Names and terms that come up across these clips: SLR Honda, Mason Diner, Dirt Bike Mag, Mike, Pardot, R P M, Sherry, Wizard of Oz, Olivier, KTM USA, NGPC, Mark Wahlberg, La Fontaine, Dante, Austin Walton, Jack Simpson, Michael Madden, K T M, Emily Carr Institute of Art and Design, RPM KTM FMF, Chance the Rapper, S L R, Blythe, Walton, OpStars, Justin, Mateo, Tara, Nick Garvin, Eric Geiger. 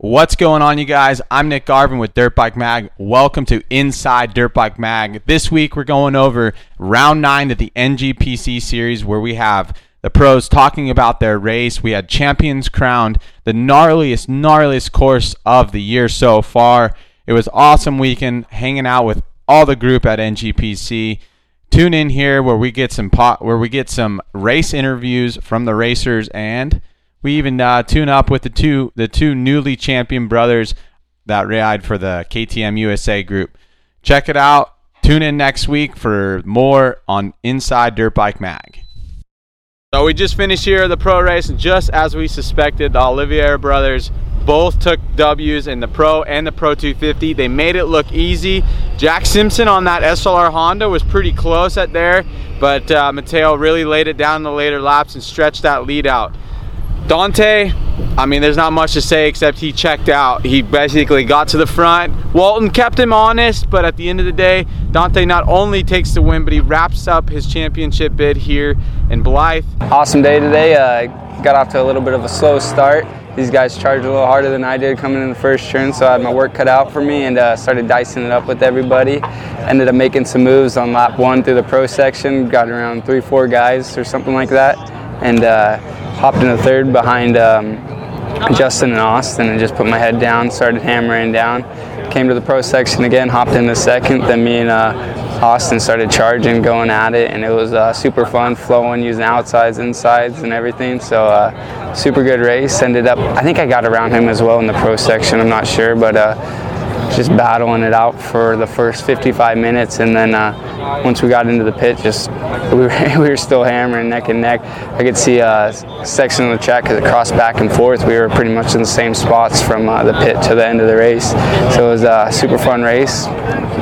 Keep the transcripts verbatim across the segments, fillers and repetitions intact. What's going on, you guys? I'm Nick Garvin with Dirt Bike Mag. Welcome to Inside Dirt Bike Mag. This week we're going over round nine of the N G P C series, where we have the pros talking about their race. We had champions crowned, the gnarliest, gnarliest course of the year so far. It was an awesome weekend hanging out with all the group at N G P C. Tune in here where we get some pot, where we get some race interviews from the racers, and we even uh, tune up with the two the two newly champion brothers that ride for the K T M U S A group. Check it out. Tune in next week for more on Inside Dirt Bike Mag. So we just finished here the pro race, and just as we suspected, the Olivier brothers both took W's in the Pro and the Pro two fifty. They made it look easy. Jack Simpson on that S L R Honda was pretty close at there, but uh, Mateo really laid it down in the later laps and stretched that lead out. Dante, I mean, there's not much to say except he checked out. He basically got to the front. Walton kept him honest, but at the end of the day, Dante not only takes the win, but he wraps up his championship bid here in Blythe. Awesome day today. Uh, got off to a little bit of a slow start. These guys charged a little harder than I did coming in the first turn, so I had my work cut out for me, and uh, started dicing it up with everybody. Ended up making some moves on lap one through the pro section, got around three, four guys or something like that, and uh, hopped in the third behind um, Justin and Austin, and just put my head down, started hammering down. Came to the pro section again, hopped in the second, then me and uh, Austin started charging, going at it, and it was uh, super fun, flowing, using outsides, insides, and everything. So uh, super good race. Ended up, I think I got around him as well in the pro section, I'm not sure, but uh, just battling it out for the first fifty-five minutes, and then uh, once we got into the pit, just we were, we were still hammering neck and neck. I could see a section of the track because it crossed back and forth. We were pretty much in the same spots from uh, the pit to the end of the race, so it was a super fun race.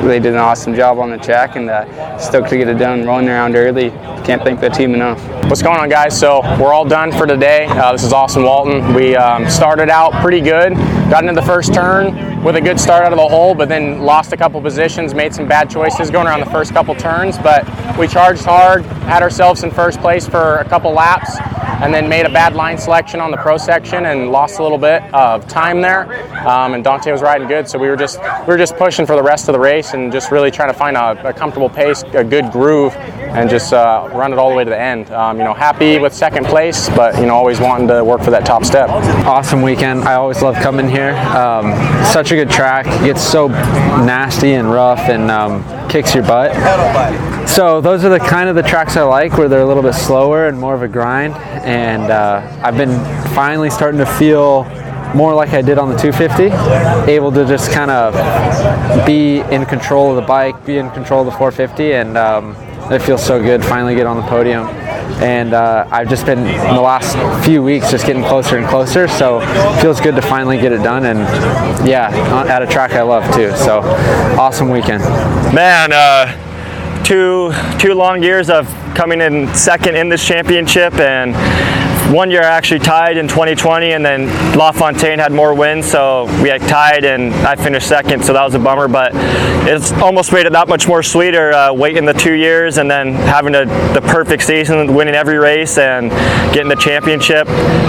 They did an awesome job on the track, and uh, stoked to get it done, rolling around early. Can't thank the team enough. What's going on, guys? So we're all done for today. Uh, this is Austin Walton. We um, started out pretty good, got into the first turn with a good start out of the hole, but then lost a couple positions, made some bad choices going around the first couple turns, but we charged hard, had ourselves in first place for a couple laps, and then made a bad line selection on the pro section and lost a little bit of time there. Um, and Dante was riding good, so we were just we were just pushing for the rest of the race and just really trying to find a, a comfortable pace, a good groove, and just uh, run it all the way to the end. Um, you know, happy with second place, but you know, always wanting to work for that top step. Awesome weekend. I always love coming here. Um, such a good track. It gets so nasty and rough, and um, kicks your butt. So those are the kind of the tracks I like, where they're a little bit slower and more of a grind. And uh, I've been finally starting to feel more like I did on the two fifty, able to just kind of be in control of the bike, be in control of the four fifty, and um, it feels so good finally get on the podium. And uh, I've just been, in the last few weeks, just getting closer and closer, so it feels good to finally get it done. And yeah, at a track I love too, so awesome weekend. Man, uh two two long years of coming in second in this championship, and one year I actually tied in twenty twenty, and then La Fontaine had more wins, so we had tied and I finished second, so that was a bummer, but it's almost made it that much more sweeter, uh, waiting the two years and then having a, the perfect season, winning every race and getting the championship.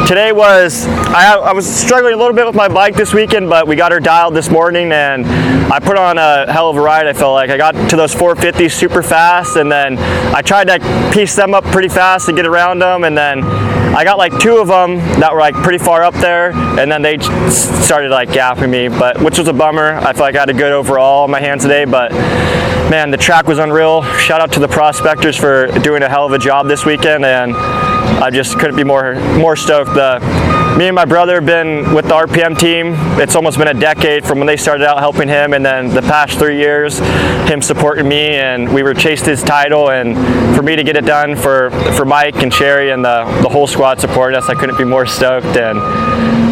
Today was, I, I was struggling a little bit with my bike this weekend, but we got her dialed this morning, and I put on a hell of a ride, I felt like. I got to those four fifties super fast, and then I tried to piece them up pretty fast to get around them, and then I got like two of them that were like pretty far up there, and then they started like gapping me, but which was a bummer. I feel like I had a good overall on my hand today, but man, the track was unreal. Shout out to the prospectors for doing a hell of a job this weekend, and I just couldn't be more more stoked. The, me and my brother have been with the R P M team. It's almost been a decade from when they started out helping him, and then the past three years, him supporting me, and we were chased his title, and for me to get it done for, for Mike and Sherry and the, the whole squad supported us, I couldn't be more stoked, and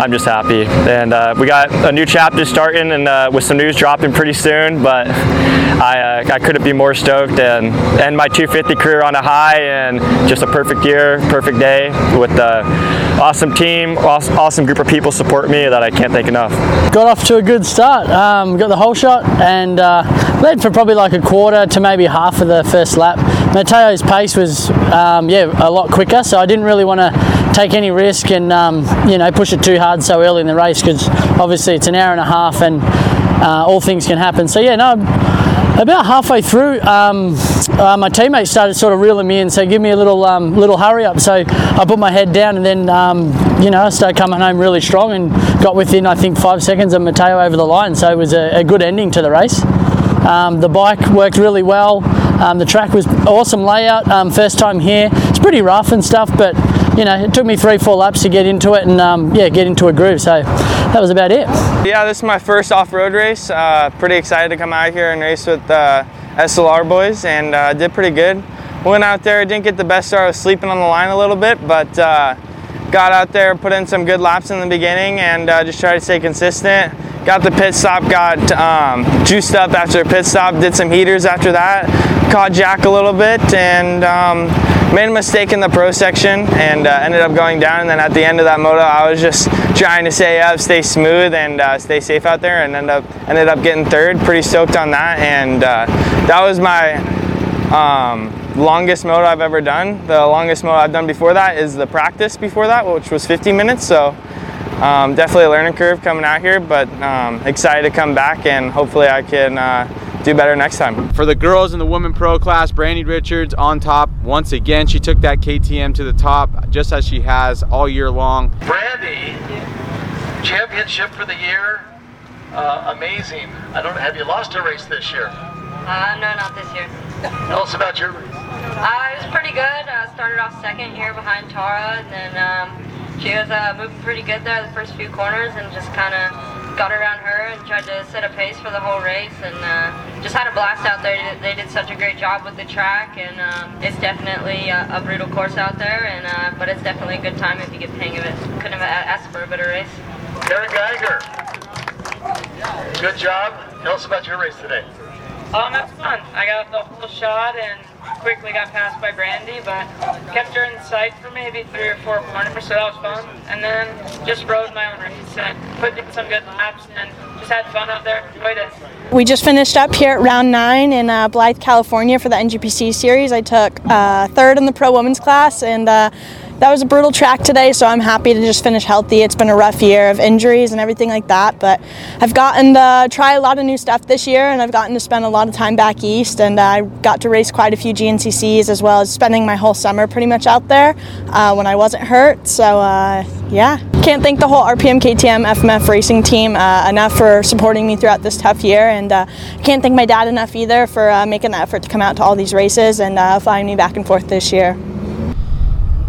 I'm just happy. And uh, we got a new chapter starting, and uh, with some news dropping pretty soon, but I, uh, I couldn't be more stoked, and end my two fifty career on a high, and just a perfect year, perfect day with the awesome team, awesome group of people supporting me that I can't thank enough. Got off to a good start, um, got the whole shot, and uh, led for probably like a quarter to maybe half of the first lap. Mateo's pace was um, yeah a lot quicker, so I didn't really want to take any risk and um, you know, push it too hard so early in the race, because obviously it's an hour and a half and uh, all things can happen. So yeah, no, about halfway through, um, uh, my teammate started sort of reeling me in, so give me a little um, little hurry up. So I put my head down, and then um, you know, I started coming home really strong and got within, I think, five seconds of Mateo over the line. So it was a, a good ending to the race. Um, the bike worked really well. Um, the track was awesome layout. Um, first time here, it's pretty rough and stuff, but you know, it took me three, four laps to get into it and um, yeah, get into a groove. So that was about it. Yeah, this is my first off-road race. Uh, pretty excited to come out here and race with uh, S L R boys, and uh, did pretty good. Went out there, didn't get the best start. I was sleeping on the line a little bit, but uh, got out there, put in some good laps in the beginning, and uh, just tried to stay consistent. Got the pit stop, got um, juiced up after a pit stop, did some heaters after that, caught Jack a little bit, and um, made a mistake in the pro section and uh, ended up going down. And then at the end of that moto, I was just trying to stay up, stay smooth, and uh, stay safe out there, and end up, ended up getting third. Pretty stoked on that, and uh, that was my um, longest moto I've ever done. The longest moto I've done before that is the practice before that, which was fifty minutes, so um, definitely a learning curve coming out here, but um, excited to come back, and hopefully I can uh, do better next time. For the girls in the women pro class, Brandy Richards on top once again. She took that K T M to the top, just as she has all year long. Brandy, championship for the year, uh, amazing. I don't have you lost a race this year? Uh, no, not this year. Tell us about your race. Uh, it was pretty good. I uh, started off second here behind Tara, and then um, she was uh, moving pretty good there the first few corners, and just kind of got around her and tried to set a pace for the whole race, and uh, just had a blast out there. They did such a great job with the track, and um, it's definitely a, a brutal course out there, and uh, but it's definitely a good time if you get the hang of it. Couldn't have asked for a better race. Eric Geiger, good job. Tell us about your race today. Um, it was fun. I got the whole shot and quickly got passed by Brandy, but kept her in sight for maybe three or four corners, so that was fun. And then just rode my own race and put in some good laps and just had fun out there. Enjoyed it. We just finished up here at round nine in uh, Blythe, California for the N G P C series. I took uh, third in the pro women's class, and uh, that was a brutal track today, so I'm happy to just finish healthy. It's been a rough year of injuries and everything like that, but I've gotten to try a lot of new stuff this year, and I've gotten to spend a lot of time back east, and I got to race quite a few G N C Cs, as well as spending my whole summer pretty much out there uh, when I wasn't hurt, so uh, yeah. Can't thank the whole R P M K T M F M F racing team uh, enough for supporting me throughout this tough year, and uh, can't thank my dad enough either for uh, making the effort to come out to all these races and uh, flying me back and forth this year.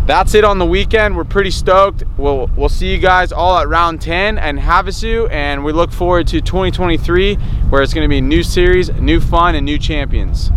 That's it on the weekend. We're pretty stoked. We'll we'll see you guys all at round ten and Havasu, and we look forward to twenty twenty-three, where it's going to be a new series, new fun, and new champions.